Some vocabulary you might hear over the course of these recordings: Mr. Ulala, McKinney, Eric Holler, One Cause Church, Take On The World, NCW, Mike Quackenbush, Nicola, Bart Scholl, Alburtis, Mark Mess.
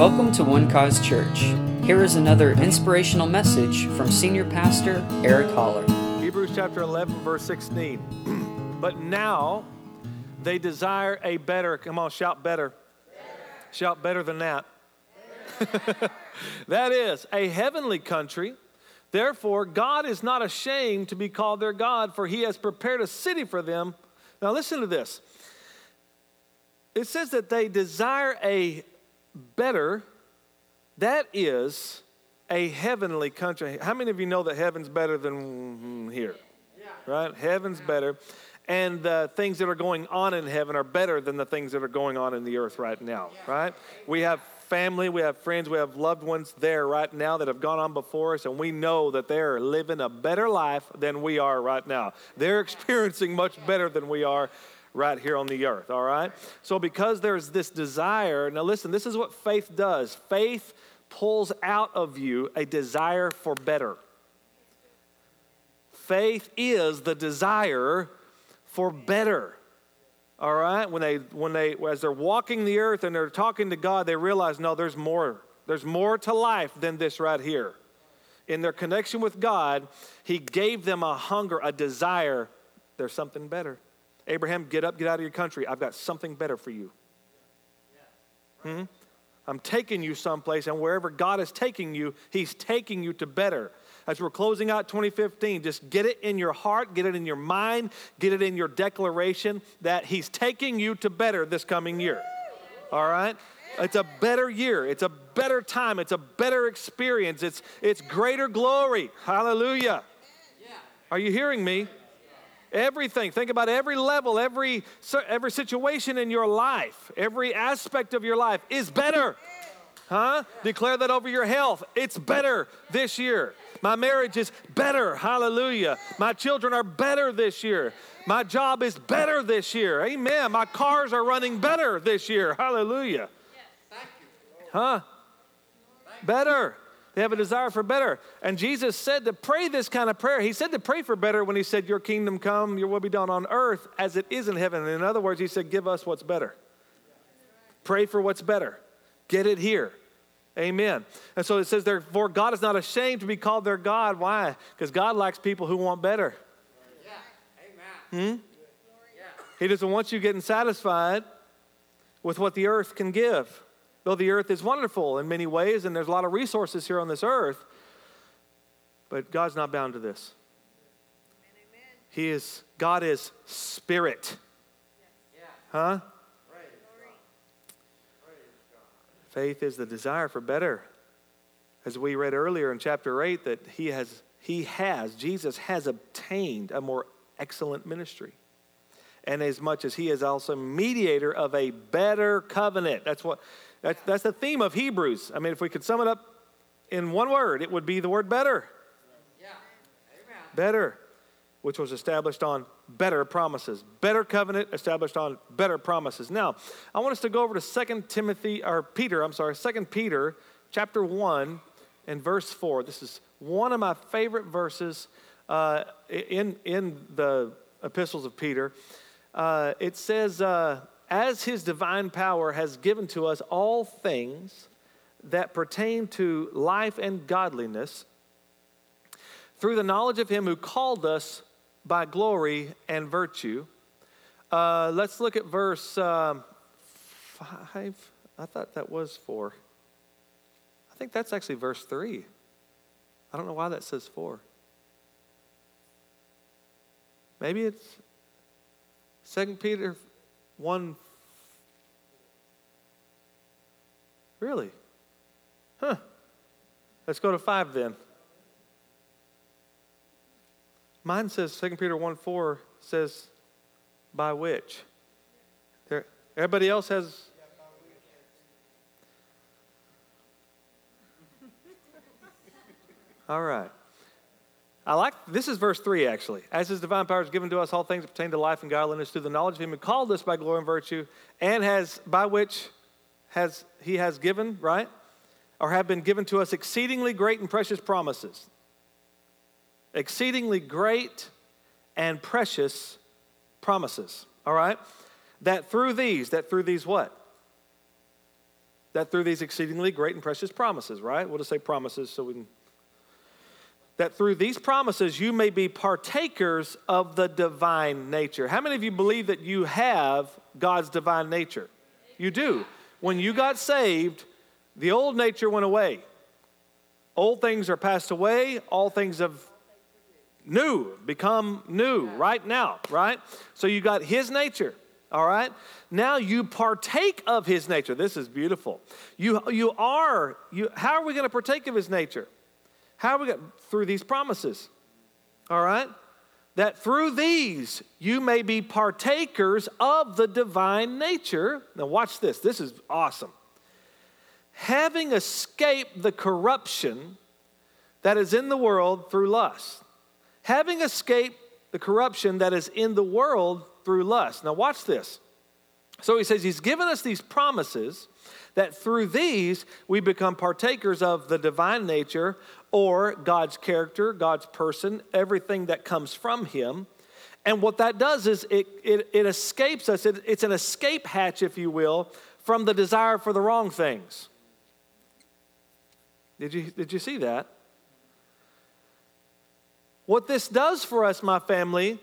Welcome to One Cause Church. Here is another inspirational message from Senior Pastor Eric Holler. Hebrews chapter 11, verse 16. But now they desire a better, come on, shout better. Shout better than that. That is a heavenly country. Therefore, God is not ashamed to be called their God, for he has prepared a city for them. Now listen to this. It says that they desire a better, that is a heavenly country. How many of you know that heaven's better than here? Yeah. Right? Heaven's better. And the things that are going on in heaven are better than the things that are going on in the earth right now, right? We have family, we have friends, we have loved ones there right now that have gone on before us, and we know that they're living a better life than we are right now. They're experiencing much better than we are right here on the earth, all right? So because there's this desire, now listen, this is what faith does. Faith pulls out of you a desire for better. Faith is the desire for better, all right? When they as they're walking the earth and they're talking to God, they realize, no, there's more. There's more to life than this right here. In their connection with God, he gave them a hunger, a desire. There's something better. Abraham, get up, get out of your country. I've got something better for you. I'm taking you someplace, and wherever God is taking you, he's taking you to better. As we're closing out 2015, just get it in your heart, get it in your mind, get it in your declaration that he's taking you to better this coming year. All right? It's a better year. It's a better time. It's a better experience. It's greater glory. Hallelujah. Are you hearing me? Everything. Think about every level, every situation in your life, every aspect of your life is better. Huh? Declare that over your health. It's better this year. My marriage is better. Hallelujah. My children are better this year. My job is better this year. Amen. My cars are running better this year. Hallelujah. Huh? Better. They have a desire for better. And Jesus said to pray this kind of prayer. He said to pray for better when he said, your kingdom come, your will be done on earth as it is in heaven. And in other words, he said, give us what's better. Pray for what's better. Get it here. Amen. And so it says, therefore, God is not ashamed to be called their God. Why? Because God likes people who want better. Yeah. Amen. He doesn't want you getting satisfied with what the earth can give. Though the earth is wonderful in many ways, and there's a lot of resources here on this earth, but God's not bound to this. Amen. God is spirit. Yeah. Huh? Praise God. Praise God. Faith is the desire for better. As we read earlier in chapter 8, that Jesus has obtained a more excellent ministry. And as much as he is also mediator of a better covenant. That's the theme of Hebrews. I mean, if we could sum it up in one word, it would be the word better. Yeah. Amen. Better, which was established on better promises. Better covenant established on better promises. Now, I want us to go over to 2 Peter chapter 1 and verse 4. This is one of my favorite verses in the epistles of Peter. It says, as his divine power has given to us all things that pertain to life and godliness through the knowledge of him who called us by glory and virtue. Let's look at verse 5. I thought that was 4. I think that's actually verse 3. I don't know why that says 4. Maybe it's 2 Peter 1. Really? Huh. Let's go to 5 then. Mine says 2 Peter 1:4 says, by which. There, everybody else has. All right. This is verse 3 actually. As his divine power is given to us all things that pertain to life and godliness through the knowledge of him who called us by glory and virtue, and have been given to us exceedingly great and precious promises. Exceedingly great and precious promises. All right? That through these what? that through these exceedingly great and precious promises, right? We'll just say promises so we can. That through these promises you may be partakers of the divine nature. How many of you believe that you have God's divine nature? You do. When you got saved, the old nature went away. Old things are passed away. All things have new, become new right now, right? So you got his nature, all right? Now you partake of his nature. This is beautiful. How are we going to partake of his nature? How we got through these promises, all right? That through these you may be partakers of the divine nature. Now watch this. This is awesome. Having escaped the corruption that is in the world through lust. Having escaped the corruption that is in the world through lust. Now watch this. So he says he's given us these promises that through these we become partakers of the divine nature or God's character, God's person, everything that comes from him. And what that does is it escapes us. It's an escape hatch, if you will, from the desire for the wrong things. Did you see that? What this does for us, my family,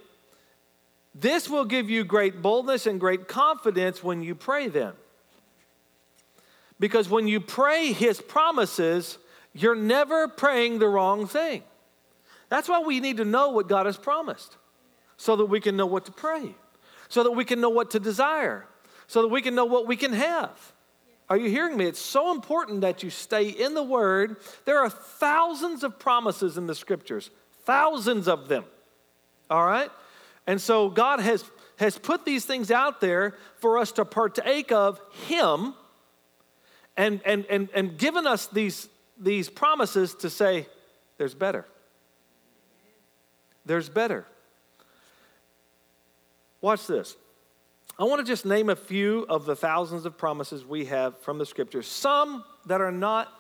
this will give you great boldness and great confidence when you pray then. Because when you pray his promises, you're never praying the wrong thing. That's why we need to know what God has promised, so that we can know what to pray, so that we can know what to desire, so that we can know what we can have. Are you hearing me? It's so important that you stay in the Word. There are thousands of promises in the Scriptures, thousands of them, all right? And so God has put these things out there for us to partake of him and given us these promises to say, there's better. There's better. Watch this. I want to just name a few of the thousands of promises we have from the Scriptures, some that are not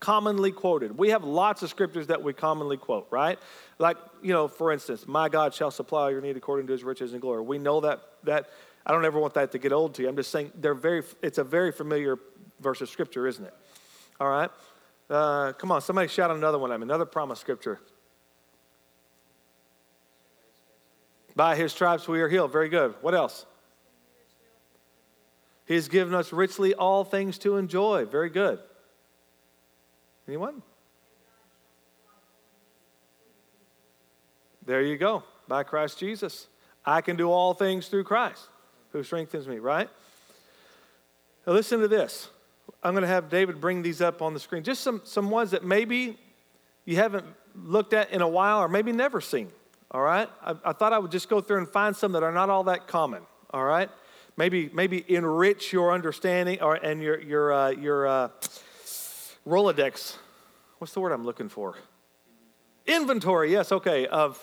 commonly quoted. We have lots of scriptures that we commonly quote, right? Like, for instance, my God shall supply all your need according to his riches and glory. We know that I don't ever want that to get old to you. I'm just saying it's a very familiar verse of scripture, isn't it? All right. Come on, somebody shout another one. Another promise scripture. By his stripes we are healed. Very good. What else? He has given us richly all things to enjoy. Very good. Anyone? There you go. By Christ Jesus. I can do all things through Christ who strengthens me, right? Now listen to this. I'm going to have David bring these up on the screen. Just some ones that maybe you haven't looked at in a while or maybe never seen, all right? I thought I would just go through and find some that are not all that common, all right? Maybe enrich your understanding and your Rolodex, what's the word I'm looking for? Inventory, yes, okay, of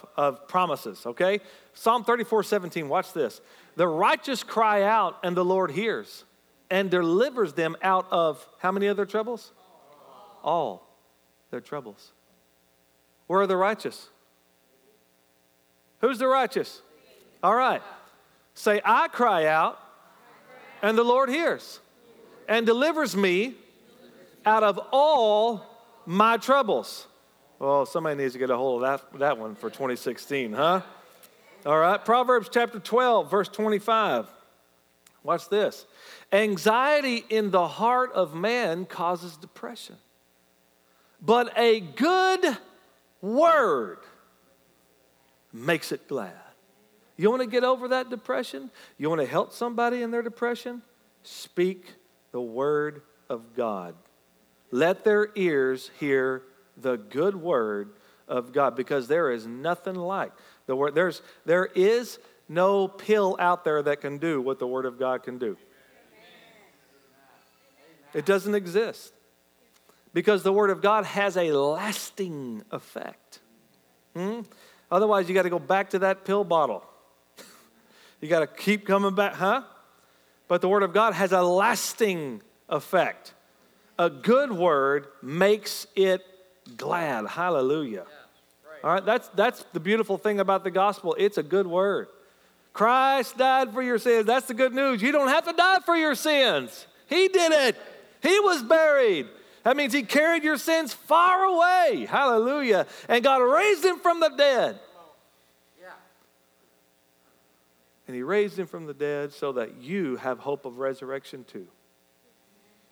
promises, okay? Psalm 34:17, watch this. The righteous cry out, and the Lord hears, and delivers them out of how many of their troubles? All their troubles. Where are the righteous? Who's the righteous? All right. Say, I cry out, and the Lord hears, and delivers me out of all my troubles. Well, somebody needs to get a hold of that one for 2016, huh? All right, Proverbs chapter 12, verse 25. Watch this. Anxiety in the heart of man causes depression, but a good word makes it glad. You want to get over that depression? You want to help somebody in their depression? Speak the word of God. Let their ears hear the good word of God, because there is nothing like the word. There is no pill out there that can do what the word of God can do. It doesn't exist, because the word of God has a lasting effect. Otherwise, you got to go back to that pill bottle. You got to keep coming back, huh? But the word of God has a lasting effect. A good word makes it glad. Hallelujah. Yeah, right. All right, that's the beautiful thing about the gospel. It's a good word. Christ died for your sins. That's the good news. You don't have to die for your sins. He did it. He was buried. That means he carried your sins far away. Hallelujah. And God raised him from the dead. And he raised him from the dead so that you have hope of resurrection too.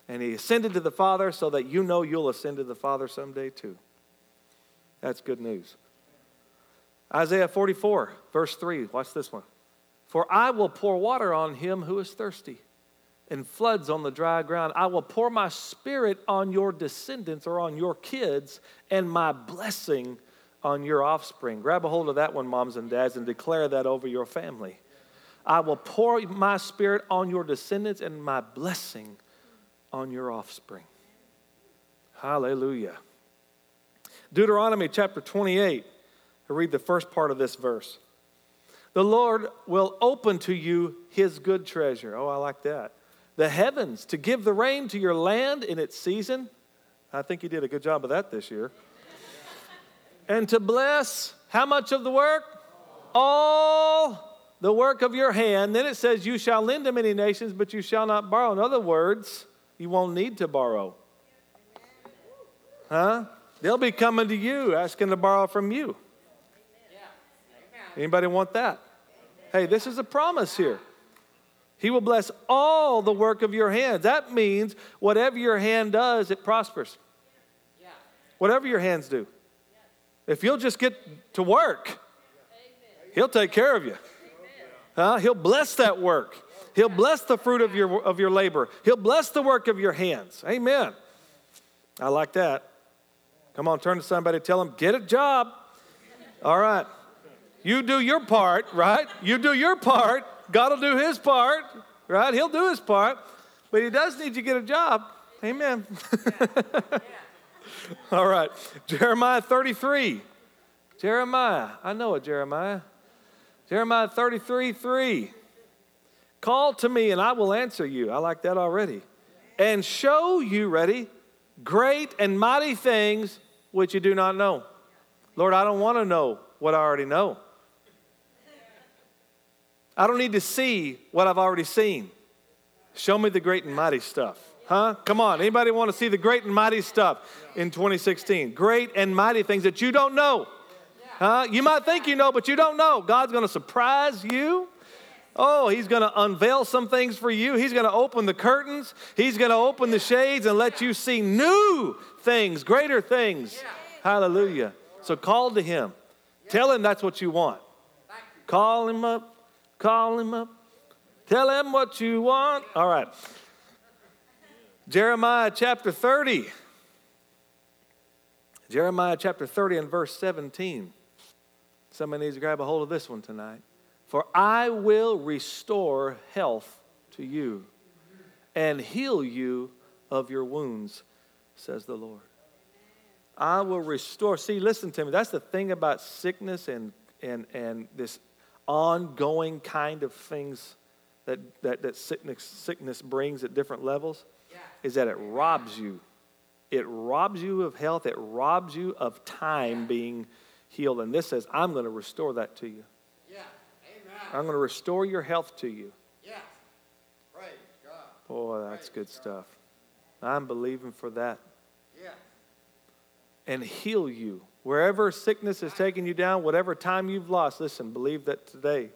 And he ascended to the Father so that you know you'll ascend to the Father someday too. That's good news. Isaiah 44, verse 3. Watch this one. For I will pour water on him who is thirsty and floods on the dry ground. I will pour my spirit on your descendants or on your kids and my blessing on your offspring. Grab a hold of that one, moms and dads, and declare that over your family. I will pour my spirit on your descendants and my blessing on your offspring. Hallelujah. Deuteronomy chapter 28. I read the first part of this verse. The Lord will open to you his good treasure. Oh, I like that. The heavens to give the rain to your land in its season. I think he did a good job of that this year. And to bless how much of the work? All the work of your hand. Then it says, you shall lend to many nations, but you shall not borrow. In other words, you won't need to borrow. Huh? They'll be coming to you, asking to borrow from you. Anybody want that? Hey, this is a promise here. He will bless all the work of your hands. That means whatever your hand does, it prospers. Whatever your hands do. If you'll just get to work, he'll take care of you. He'll bless that work. He'll bless the fruit of your labor. He'll bless the work of your hands. Amen. I like that. Come on, turn to somebody. Tell them, get a job. All right. You do your part, right? You do your part. God will do his part, right? He'll do his part. But he does need you to get a job. Amen. All right. Jeremiah 33. Jeremiah. I know a Jeremiah. Jeremiah 33:3, call to me and I will answer you. I like that already. And show you, ready, great and mighty things which you do not know. Lord, I don't want to know what I already know. I don't need to see what I've already seen. Show me the great and mighty stuff. Huh? Come on. Anybody want to see the great and mighty stuff in 2016? Great and mighty things that you don't know. You might think you know, but you don't know. God's going to surprise you. Oh, he's going to unveil some things for you. He's going to open the curtains. He's going to open the shades and let you see new things, greater things. Hallelujah. So call to him. Tell him that's what you want. Call him up. Call him up. Tell him what you want. All right. Jeremiah chapter 30. Jeremiah chapter 30 and verse 17. Somebody needs to grab a hold of this one tonight. For I will restore health to you and heal you of your wounds, says the Lord. I will restore. See, listen to me. That's the thing about sickness and this ongoing kind of things that sickness brings at different levels is that it robs you. It robs you of health. It robs you of time being healed. And this says, I'm going to restore that to you. Yeah. Amen. I'm going to restore your health to you. Yeah. Praise God. Boy, that's good stuff. I'm believing for that. Yeah. And heal you. Wherever sickness is taking you down, whatever time you've lost, listen, believe that today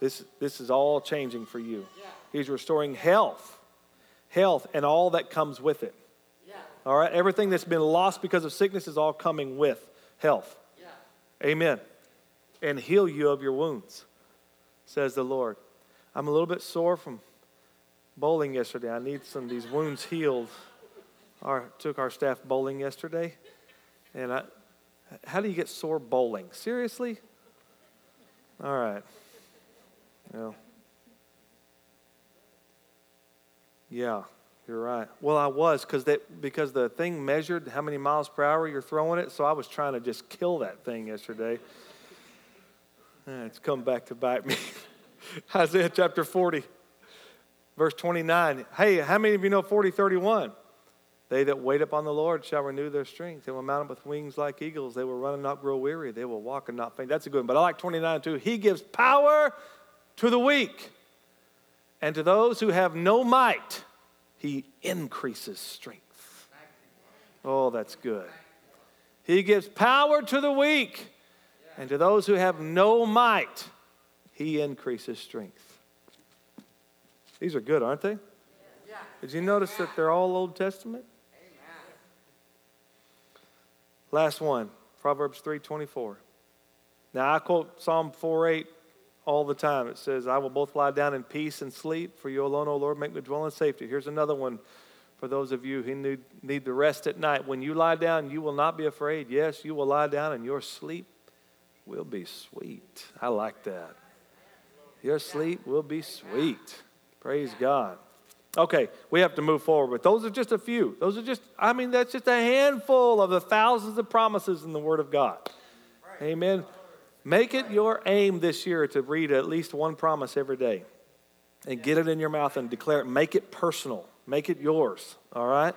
this is all changing for you. Yeah. He's restoring health and all that comes with it. Yeah. All right? Everything that's been lost because of sickness is all coming with health. Amen. And heal you of your wounds, says the Lord. I'm a little bit sore from bowling yesterday. I need some of these wounds healed. Took our staff bowling yesterday. And how do you get sore bowling? Seriously? All right. Well, yeah, you're right. Well, I was because the thing measured how many miles per hour you're throwing it, so I was trying to just kill that thing yesterday. It's come back to bite me. Isaiah chapter 40, verse 29. Hey, how many of you know 40:31? They that wait upon the Lord shall renew their strength. They will mount up with wings like eagles. They will run and not grow weary. They will walk and not faint. That's a good one. But I like 29 too. He gives power to the weak and to those who have no might. He increases strength. Oh, that's good. He gives power to the weak, and to those who have no might, he increases strength. These are good, aren't they? Did you notice that they're all Old Testament? Last one, Proverbs 3:24. Now, I quote Psalm 4:8 all the time. It says, I will both lie down in peace and sleep, for you alone, O Lord, make me dwell in safety. Here's another one for those of you who need the rest at night. When you lie down, you will not be afraid. Yes, you will lie down, and your sleep will be sweet. I like that. Your sleep will be sweet. Praise God. Okay, we have to move forward, but those are just a few. That's just a handful of the thousands of promises in the Word of God. Right. Amen. Make it your aim this year to read at least one promise every day and get it in your mouth and declare it. Make it personal. Make it yours, all right?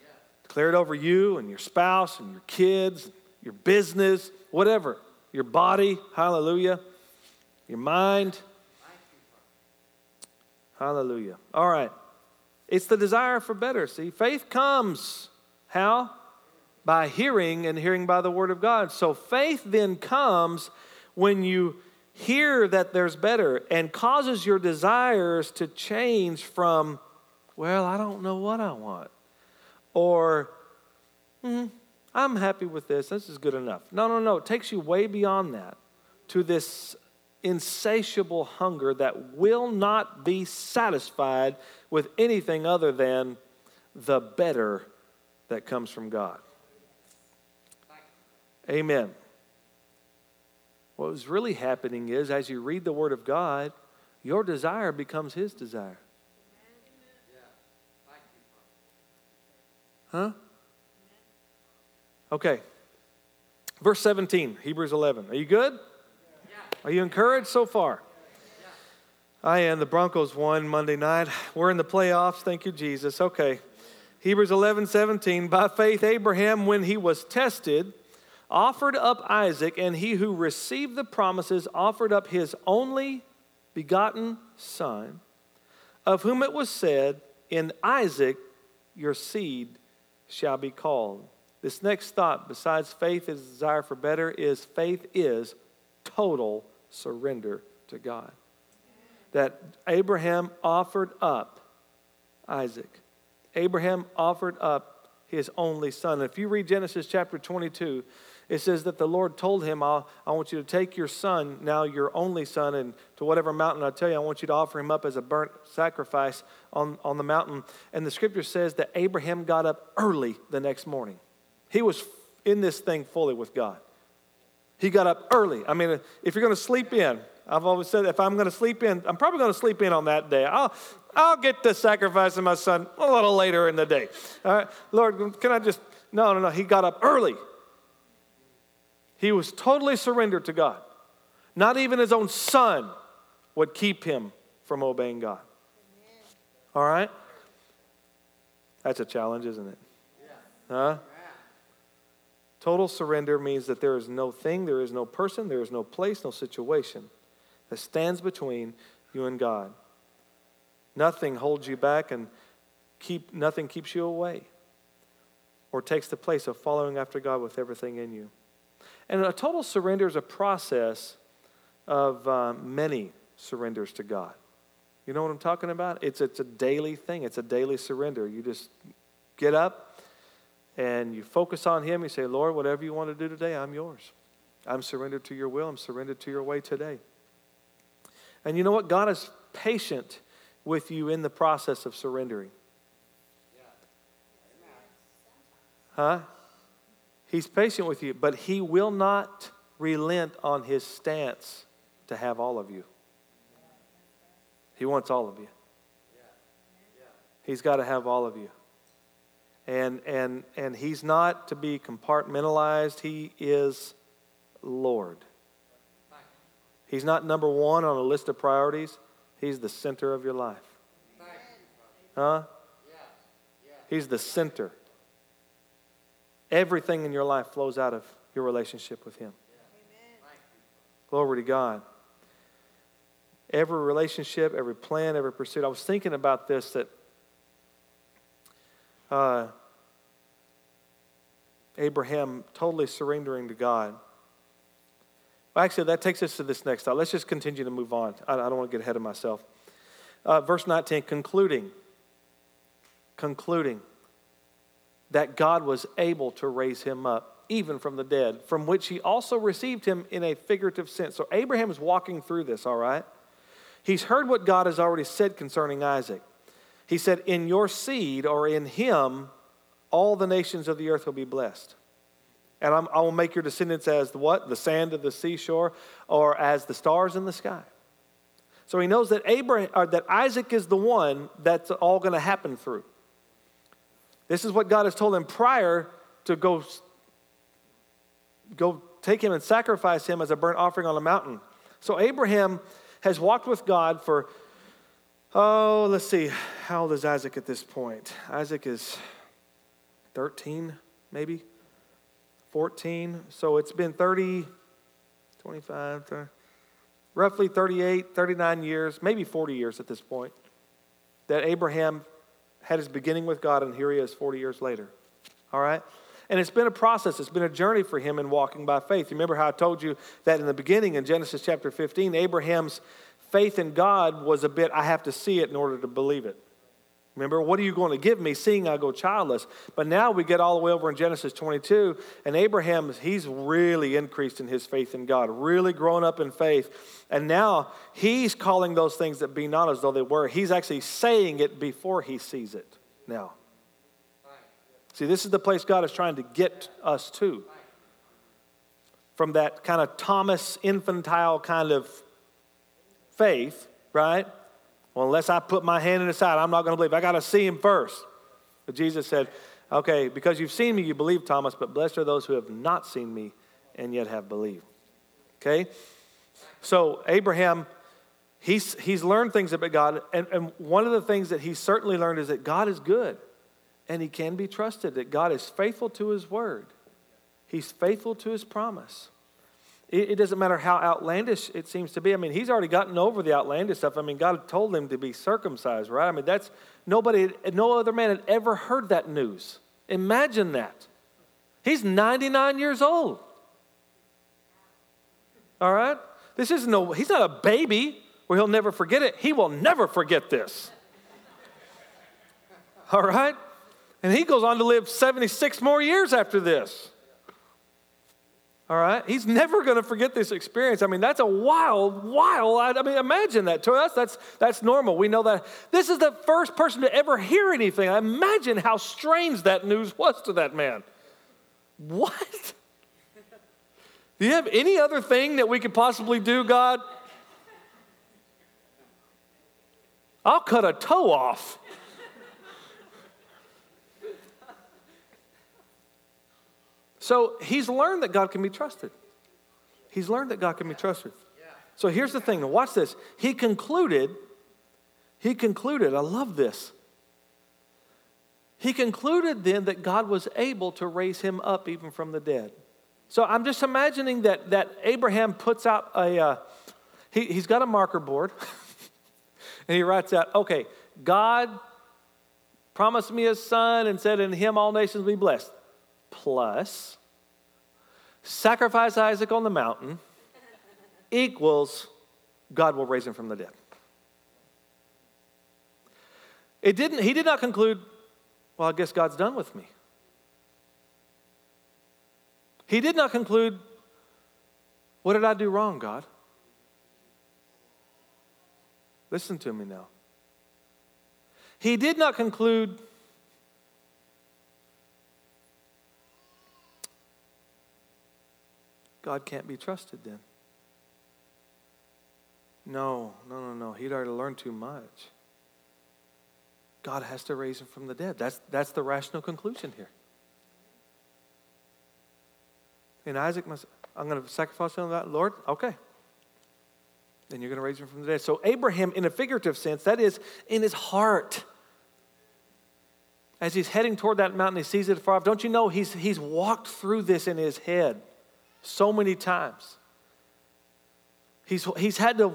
Yeah. Declare it over you and your spouse and your kids, your business, whatever, your body, hallelujah, your mind, hallelujah. All right. It's the desire for better. See, faith comes, how? By hearing, and hearing by the word of God. So faith then comes when you hear that there's better and causes your desires to change from, well, I don't know what I want, or I'm happy with this. This is good enough. No. It takes you way beyond that to this insatiable hunger that will not be satisfied with anything other than the better that comes from God. Amen. What was really happening is, as you read the Word of God, your desire becomes His desire. Huh? Okay. Verse 17, Hebrews 11. Are you good? Are you encouraged so far? I am. The Broncos won Monday night. We're in the playoffs. Thank you, Jesus. Okay. Hebrews 11:17. By faith, Abraham, when he was tested, offered up Isaac, and he who received the promises offered up his only begotten son, of whom it was said, in Isaac your seed shall be called. This next thought, besides faith is desire for better, is faith is total surrender to God. That Abraham offered up Isaac. Abraham offered up his only son. If you read Genesis chapter 22, it says that the Lord told him, I want you to take your son, now your only son, and to whatever mountain I tell you, I want you to offer him up as a burnt sacrifice on the mountain. And the scripture says that Abraham got up early the next morning. He was in this thing fully with God. He got up early. I mean, if you're going to sleep in, I've always said, if I'm going to sleep in, I'm probably going to sleep in on that day. I'll get to sacrificing my son a little later in the day. All right, Lord, can I just, no. He got up early. He was totally surrendered to God. Not even his own son would keep him from obeying God. All right? That's a challenge, isn't it? Huh? Total surrender means that there is no thing, there is no person, there is no place, no situation that stands between you and God. Nothing holds you back, and nothing keeps you away or takes the place of following after God with everything in you. And a total surrender is a process of many surrenders to God. You know what I'm talking about? It's a daily thing. It's a daily surrender. You just get up, and you focus on him. You say, Lord, whatever you want to do today, I'm yours. I'm surrendered to your will. I'm surrendered to your way today. And you know what? God is patient with you in the process of surrendering. Huh? He's patient with you, but he will not relent on his stance to have all of you. He wants all of you. He's got to have all of you. And he's not to be compartmentalized. He is Lord. He's not number one on a list of priorities. He's the center of your life. Huh? He's the center. Everything in your life flows out of your relationship with him. Glory to God. Every relationship, every plan, every pursuit. I was thinking about this, that Abraham totally surrendering to God. Well, actually, that takes us to this next thought. Let's just continue to move on. I don't want to get ahead of myself. Verse 19, concluding that God was able to raise him up, even from the dead, from which he also received him in a figurative sense. So Abraham is walking through this, all right? He's heard what God has already said concerning Isaac. He said, in your seed, or in him, all the nations of the earth will be blessed. And I will make your descendants as the what? The sand of the seashore, or as the stars in the sky. So he knows that Isaac is the one that's all going to happen through. This is what God has told him prior to go take him and sacrifice him as a burnt offering on a mountain. So Abraham has walked with God for, let's see, how old is Isaac at this point? Isaac is 13, maybe 14. So it's been 30, 25, 30, roughly 38, 39 years, maybe 40 years at this point, that Abraham had his beginning with God, and here he is 40 years later, all right? And it's been a process. It's been a journey for him in walking by faith. Remember how I told you that in the beginning, in Genesis chapter 15, Abraham's faith in God was a bit, I have to see it in order to believe it. Remember, what are you going to give me, seeing I go childless? But now we get all the way over in Genesis 22, and Abraham, he's really increased in his faith in God, really grown up in faith. And now he's calling those things that be not as though they were. He's actually saying it before he sees it now. See, this is the place God is trying to get us to. From that kind of Thomas infantile kind of faith, right? Well, unless I put my hand in the side, I'm not going to believe. I got to see him first. But Jesus said, okay, because you've seen me, you believe, Thomas, but blessed are those who have not seen me and yet have believed. Okay? So Abraham, he's learned things about God, and one of the things that he certainly learned is that God is good, and he can be trusted, that God is faithful to his word. He's faithful to his promise. It doesn't matter how outlandish it seems to be. I mean, he's already gotten over the outlandish stuff. I mean, God told him to be circumcised, right? I mean, that's no other man had ever heard that news. Imagine that. He's 99 years old. All right? He's not a baby where he'll never forget it. He will never forget this. All right? And he goes on to live 76 more years after this. All right? He's never going to forget this experience. I mean, that's a wild, I mean, imagine that. To us, that's normal. We know that. This is the first person to ever hear anything. I imagine how strange that news was to that man. What? Do you have any other thing that we could possibly do, God? I'll cut a toe off. So he's learned that God can be trusted. He's learned that God can be trusted. So here's the thing. Now watch this. He concluded, I love this. He concluded then that God was able to raise him up even from the dead. So I'm just imagining that Abraham puts out he's got a marker board, and he writes out, okay, God promised me a son and said, in him all nations will be blessed. Plus, sacrifice Isaac on the mountain equals God will raise him from the dead. He did not conclude, well, I guess God's done with me. He did not conclude, what did I do wrong, God? Listen to me now. He did not conclude, God can't be trusted then. No. He'd already learned too much. God has to raise him from the dead. That's the rational conclusion here. And Isaac must, I'm going to sacrifice him to that, Lord? Okay. Then you're going to raise him from the dead. So Abraham, in a figurative sense, that is in his heart. As he's heading toward that mountain, he sees it far off. Don't you know he's walked through this in his head? So many times. He's had to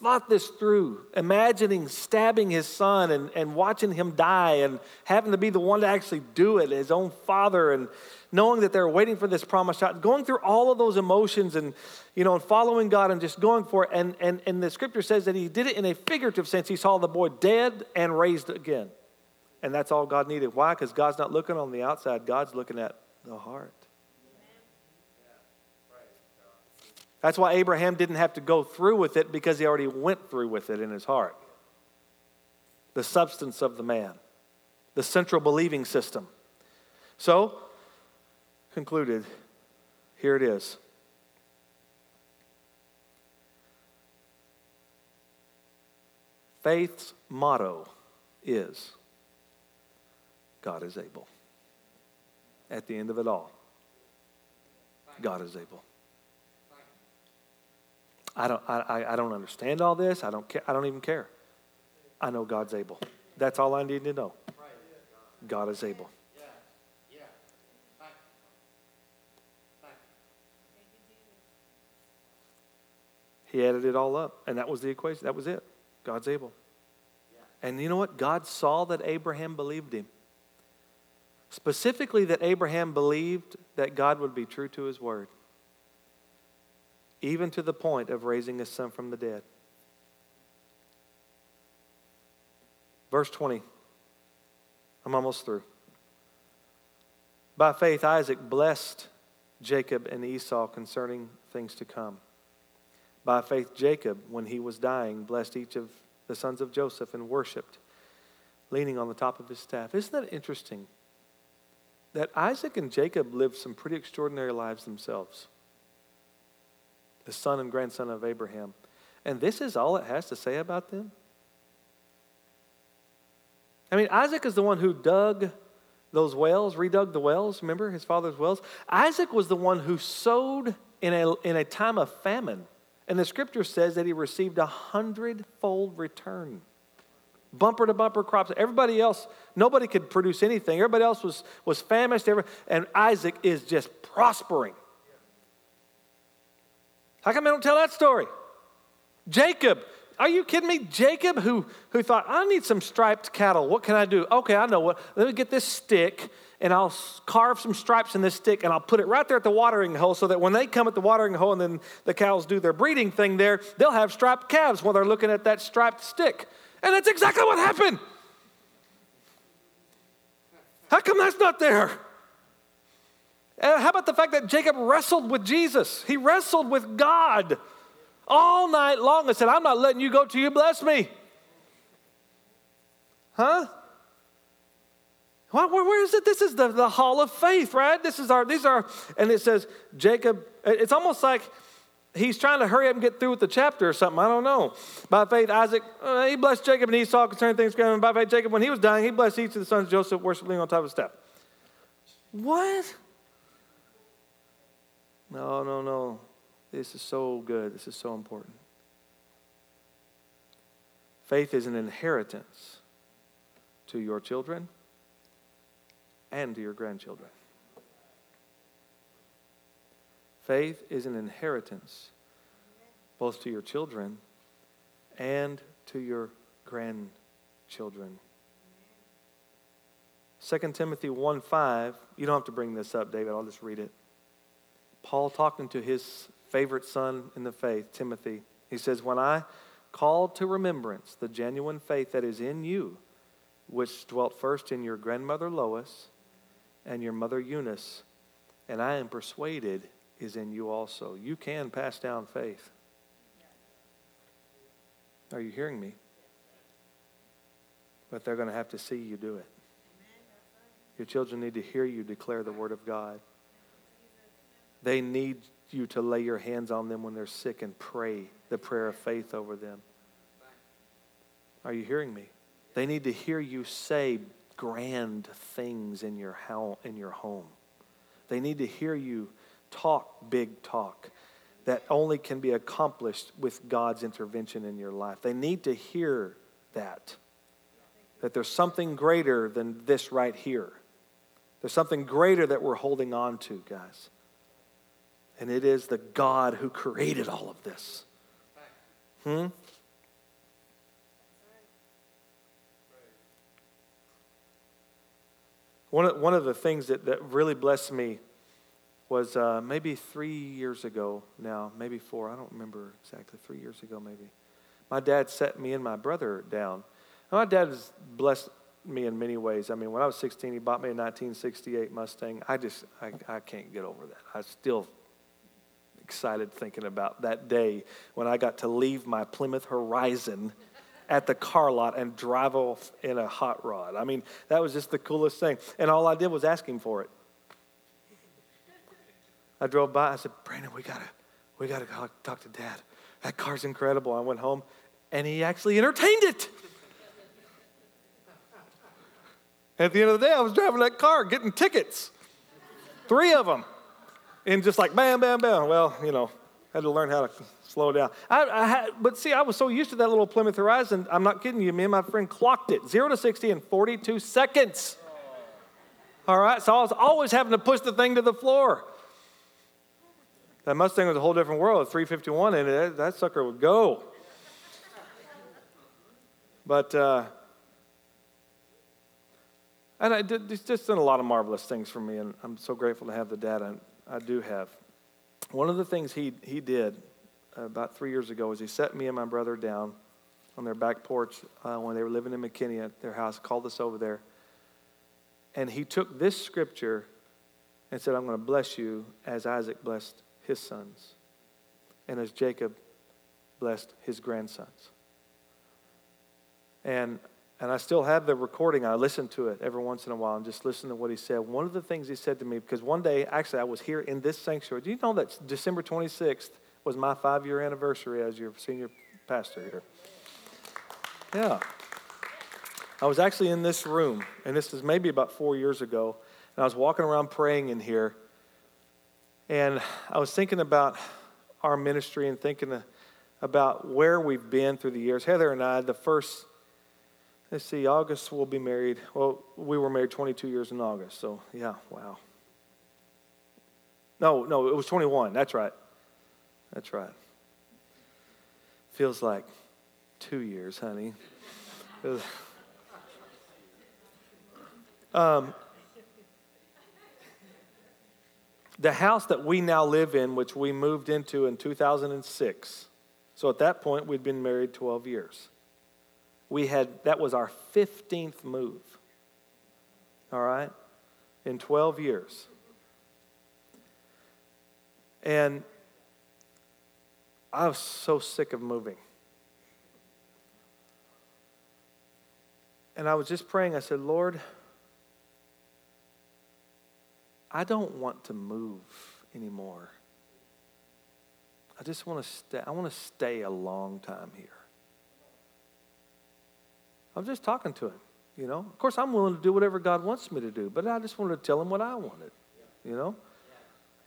thought this through, imagining stabbing his son and watching him die and having to be the one to actually do it, his own father, and knowing that they're waiting for this promised child, going through all of those emotions and, you know, and following God and just going for it. And the scripture says that he did it in a figurative sense. He saw the boy dead and raised again. And that's all God needed. Why? Because God's not looking on the outside. God's looking at the heart. That's why Abraham didn't have to go through with it, because he already went through with it in his heart. The substance of the man, the central believing system. So, concluded, here it is. Faith's motto is, God is able. At the end of it all, God is able. I don't understand all this. I don't even care. I know God's able. That's all I need to know. God is able. He added it all up, and that was the equation. That was it. God's able. And you know what? God saw that Abraham believed him. Specifically, that Abraham believed that God would be true to his word, even to the point of raising his son from the dead. Verse 20. I'm almost through. By faith, Isaac blessed Jacob and Esau concerning things to come. By faith, Jacob, when he was dying, blessed each of the sons of Joseph and worshiped, leaning on the top of his staff. Isn't that interesting? That Isaac and Jacob lived some pretty extraordinary lives themselves, the son and grandson of Abraham. And this is all it has to say about them? I mean, Isaac is the one who dug those wells, redug the wells, remember, his father's wells? Isaac was the one who sowed in a time of famine. And the scripture says that he received 100-fold return. Bumper to bumper crops. Everybody else, nobody could produce anything. Everybody else was famished. And Isaac is just prospering. How come they don't tell that story? Jacob, are you kidding me? Jacob, who thought, I need some striped cattle. What can I do? Okay, I know what. Let me get this stick, and I'll carve some stripes in this stick, and I'll put it right there at the watering hole, so that when they come at the watering hole and then the cows do their breeding thing there, they'll have striped calves while they're looking at that striped stick. And that's exactly what happened. How come that's not there? And how about the fact that Jacob wrestled with Jesus? He wrestled with God all night long and said, I'm not letting you go till you bless me. Huh? Where is it? This is the hall of faith, right? And it says Jacob, it's almost like he's trying to hurry up and get through with the chapter or something. I don't know. By faith, Isaac, he blessed Jacob and Esau concerning things coming. By faith, Jacob, when he was dying, he blessed each of the sons of Joseph, worshiping on top of his staff. What? No. This is so good. This is so important. Faith is an inheritance to your children and to your grandchildren. Faith is an inheritance both to your children and to your grandchildren. 2 Timothy 1:5, you don't have to bring this up, David. I'll just read it. Paul talking to his favorite son in the faith, Timothy. He says, when I called to remembrance the genuine faith that is in you, which dwelt first in your grandmother Lois and your mother Eunice, and I am persuaded is in you also. You can pass down faith. Are you hearing me? But they're going to have to see you do it. Your children need to hear you declare the word of God. They need you to lay your hands on them when they're sick and pray the prayer of faith over them. Are you hearing me? They need to hear you say grand things in your home. They need to hear you talk big talk that only can be accomplished with God's intervention in your life. They need to hear that there's something greater than this right here. There's something greater that we're holding on to, guys. And it is the God who created all of this. One of the things that really blessed me was maybe 3 years ago now, maybe four. I don't remember exactly. 3 years ago, maybe. My dad sat me and my brother down. Now, my dad has blessed me in many ways. I mean, when I was 16, he bought me a 1968 Mustang. I can't get over that. I still excited thinking about that day when I got to leave my Plymouth Horizon at the car lot and drive off in a hot rod. I mean, that was just the coolest thing. And all I did was ask him for it. I drove by. I said, "Brandon, we gotta talk to Dad. That car's incredible." I went home, and he actually entertained it. At the end of the day, I was driving that car, getting tickets, 3 of them. And just like bam, bam, bam. Well, you know, had to learn how to slow down. I was so used to that little Plymouth Horizon. I'm not kidding you. Me and my friend clocked it 0 to 60 in 42 seconds. All right, so I was always having to push the thing to the floor. That Mustang was a whole different world. 351 in it. That sucker would go. But and I did, it's just done a lot of marvelous things for me, and I'm so grateful to have the dad I do have. One of the things he did about 3 years ago is he set me and my brother down on their back porch when they were living in McKinney at their house, called us over there. And he took this scripture and said, "I'm going to bless you as Isaac blessed his sons and as Jacob blessed his grandsons." And I still have the recording. I listen to it every once in a while and just listen to what he said. One of the things he said to me, because one day, actually, I was here in this sanctuary. Do you know that December 26th was my 5-year anniversary as your senior pastor here? Yeah. I was actually in this room, and this is maybe about 4 years ago, and I was walking around praying in here, and I was thinking about our ministry and thinking about where we've been through the years. Heather and I, let's see, August we'll be married. Well, we were married 22 years in August, so yeah, wow. No, it was 21. That's right. Feels like 2 years, honey. The house that we now live in, which we moved into in 2006, so at that point we'd been married 12 years. That was our 15th move, all right, in 12 years. And I was so sick of moving. And I was just praying. I said, "Lord, I don't want to move anymore. I just want to stay. I want to stay a long time here." I'm just talking to him, you know. Of course, I'm willing to do whatever God wants me to do, but I just wanted to tell him what I wanted, you know.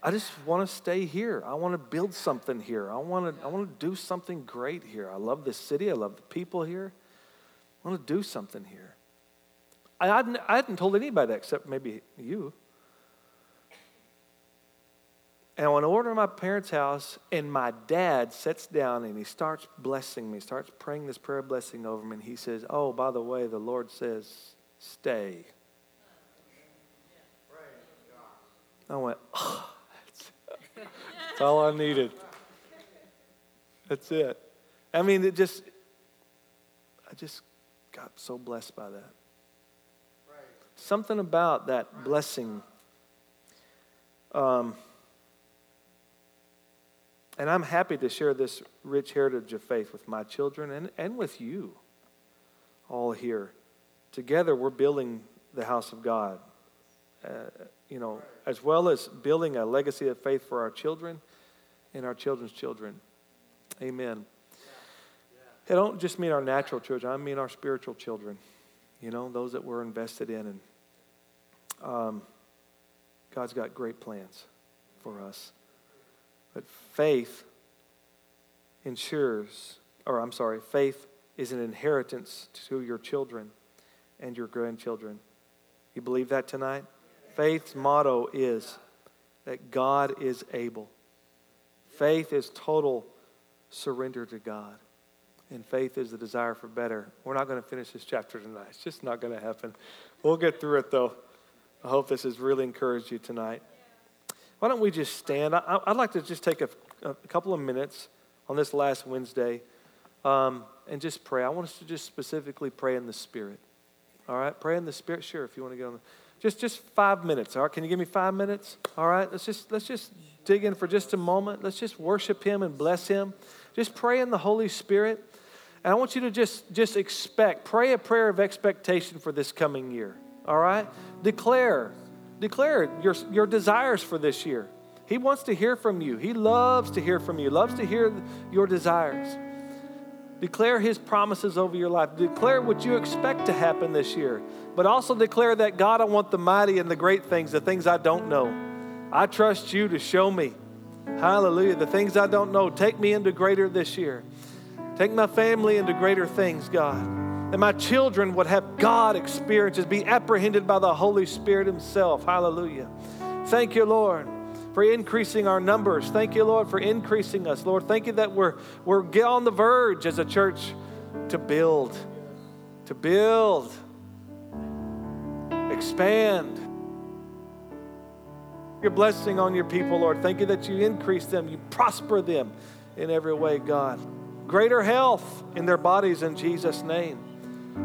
I just want to stay here. I want to build something here. I want to do something great here. I love this city. I love the people here. I want to do something here. I hadn't told anybody that except maybe you. And I went over to my parents' house, and my dad sits down, and he starts blessing me, starts praying this prayer blessing over me, and he says, "Oh, by the way, the Lord says, stay." I went, "Oh, that's all I needed. That's it." I mean, I just got so blessed by that. Something about that blessing. And I'm happy to share this rich heritage of faith with my children and with you all here. Together we're building the house of God, as well as building a legacy of faith for our children and our children's children. Amen. I don't just mean our natural children. I mean our spiritual children, you know, those that we're invested in. And God's got great plans for us. But faith is an inheritance to your children and your grandchildren. You believe that tonight? Faith's motto is that God is able. Faith is total surrender to God. and faith is the desire for better. We're not going to finish this chapter tonight. It's just not going to happen. We'll get through it, though. I hope this has really encouraged you tonight. Why don't we just stand? I'd like to just take a couple of minutes on this last Wednesday and just pray. I want us to just specifically pray in the Spirit. All right? Pray in the Spirit. Sure, if you want to get on the... Just 5 minutes, all right? Can you give me 5 minutes? All right, let's just dig in for just a moment. Let's just worship him and bless him. Just pray in the Holy Spirit. And I want you to just expect, pray a prayer of expectation for this coming year, all right? Declare your desires for this year. He wants to hear from you. He loves to hear from you, loves to hear your desires. Declare his promises over your life. Declare what you expect to happen this year. But also declare that, God, I want the mighty and the great things, the things I don't know. I trust you to show me. Hallelujah. The things I don't know. Take me into greater this year. Take my family into greater things, God. That my children would have God experiences, be apprehended by the Holy Spirit himself. Hallelujah. Thank you, Lord, for increasing our numbers. Thank you, Lord, for increasing us. Lord, thank you that we're on the verge as a church to build, expand. Your blessing on your people, Lord. Thank you that you increase them, you prosper them in every way, God. Greater health in their bodies in Jesus' name.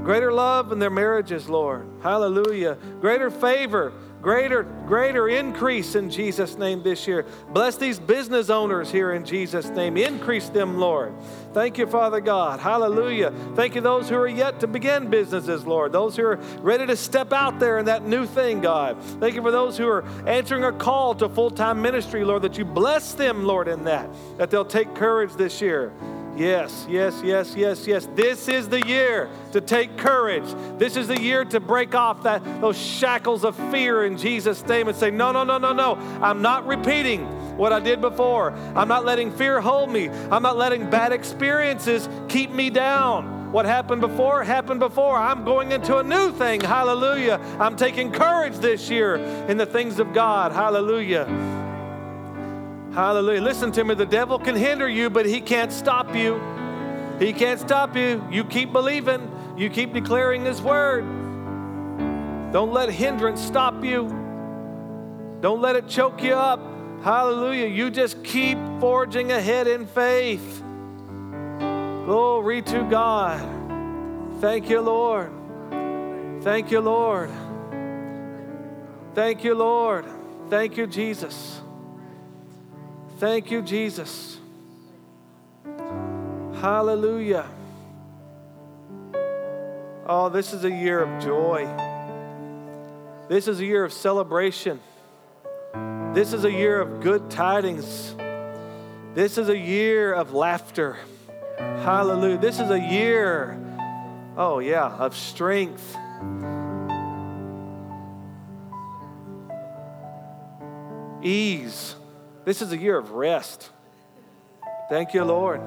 Greater love in their marriages, Lord. Hallelujah. Greater favor. Greater increase in Jesus' name this year. Bless these business owners here in Jesus' name. Increase them, Lord. Thank you, Father God. Hallelujah. Thank you those who are yet to begin businesses, Lord. Those who are ready to step out there in that new thing, God. Thank you for those who are answering a call to full-time ministry, Lord, that you bless them, Lord, in that they'll take courage this year. Yes, yes, yes, yes, yes. This is the year to take courage. This is the year to break off those shackles of fear in Jesus' name and say, no. I'm not repeating what I did before. I'm not letting fear hold me. I'm not letting bad experiences keep me down. What happened before. I'm going into a new thing. Hallelujah. I'm taking courage this year in the things of God. Hallelujah. Hallelujah. Listen to me. The devil can hinder you, but he can't stop you. He can't stop you. You keep believing. You keep declaring his word. Don't let hindrance stop you. Don't let it choke you up. Hallelujah. You just keep forging ahead in faith. Glory to God. Thank you, Lord. Thank you, Lord. Thank you, Lord. Thank you, Jesus. Thank you, Jesus. Hallelujah. Oh, this is a year of joy. This is a year of celebration. This is a year of good tidings. This is a year of laughter. Hallelujah. This is a year, of strength. Ease. This is a year of rest. Thank you, Lord.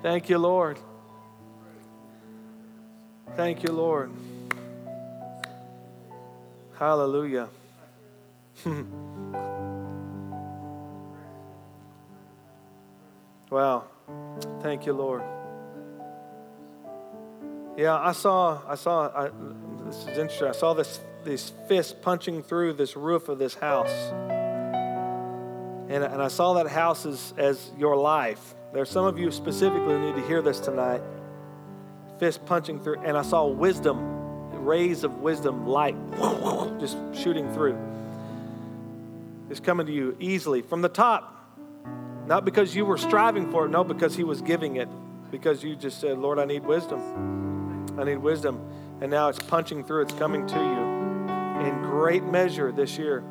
Thank you, Lord. Thank you, Lord. Hallelujah. Wow. Thank you, Lord. Yeah, I saw, this is interesting. I saw these fists punching through this roof of this house. And I saw that house as your life. There's some of you specifically who need to hear this tonight. Fist punching through. And I saw wisdom, rays of wisdom, light, just shooting through. It's coming to you easily from the top. Not because you were striving for it. No, because he was giving it. Because you just said, Lord, I need wisdom. I need wisdom. And now it's punching through. It's coming to you. In great measure this year.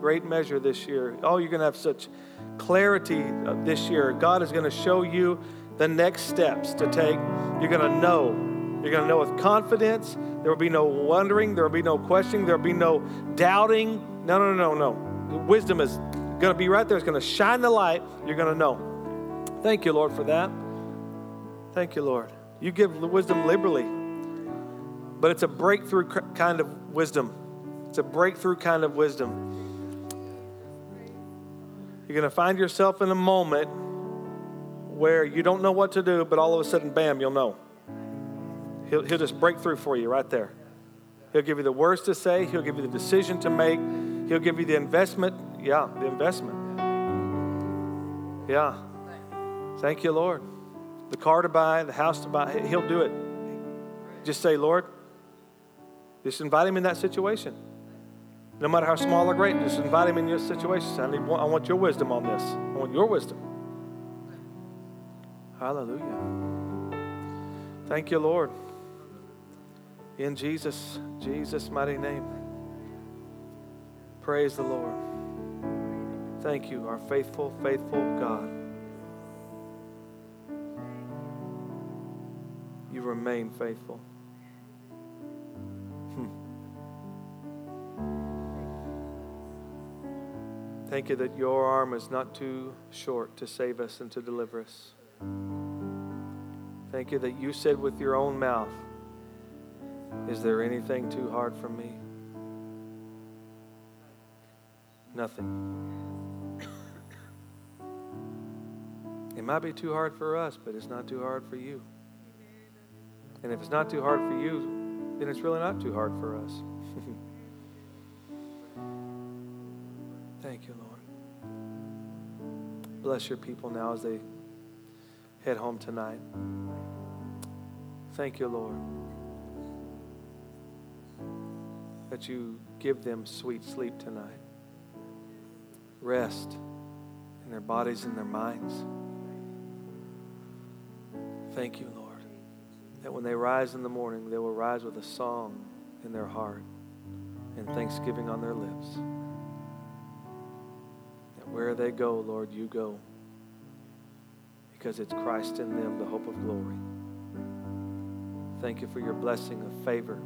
Great measure this year. Oh, you're going to have such clarity this year. God is going to show you the next steps to take. You're going to know. You're going to know with confidence. There will be no wondering. There will be no questioning. There will be no doubting. No. Wisdom is going to be right there. It's going to shine the light. You're going to know. Thank you, Lord, for that. Thank you, Lord. You give wisdom liberally. But it's a breakthrough kind of wisdom. It's a breakthrough kind of wisdom. You're going to find yourself in a moment where you don't know what to do, but all of a sudden, bam, you'll know. He'll just break through for you right there. He'll give you the words to say. He'll give you the decision to make. He'll give you the investment. Yeah, the investment. Yeah. Thank you, Lord. The car to buy, the house to buy. He'll do it. Just say, Lord, just invite him in that situation. No matter how small or great, just invite him in your situation. I want your wisdom on this. I want your wisdom. Hallelujah. Thank you, Lord. In Jesus' mighty name. Praise the Lord. Thank you, our faithful, faithful God. You remain faithful. Thank you that your arm is not too short to save us and to deliver us. Thank you that you said with your own mouth, is there anything too hard for me? Nothing. It might be too hard for us, but it's not too hard for you. And if it's not too hard for you, then it's really not too hard for us. Thank you, Lord. Bless your people now as they head home tonight. Thank you, Lord, that you give them sweet sleep tonight. Rest in their bodies and their minds. Thank you, Lord, that when they rise in the morning, they will rise with a song in their heart and thanksgiving on their lips. That where they go, Lord, you go, because it's Christ in them, the hope of glory. Thank you for your blessing of favor,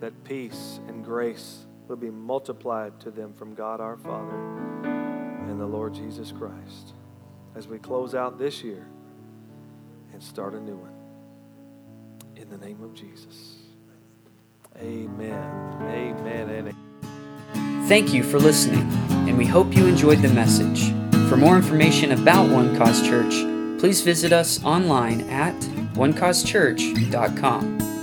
that peace and grace will be multiplied to them from God our Father and the Lord Jesus Christ as we close out this year and start a new one. In the name of Jesus. Amen. Amen. Amen. Thank you for listening, and we hope you enjoyed the message. For more information about One Cause Church, please visit us online at onecausechurch.com.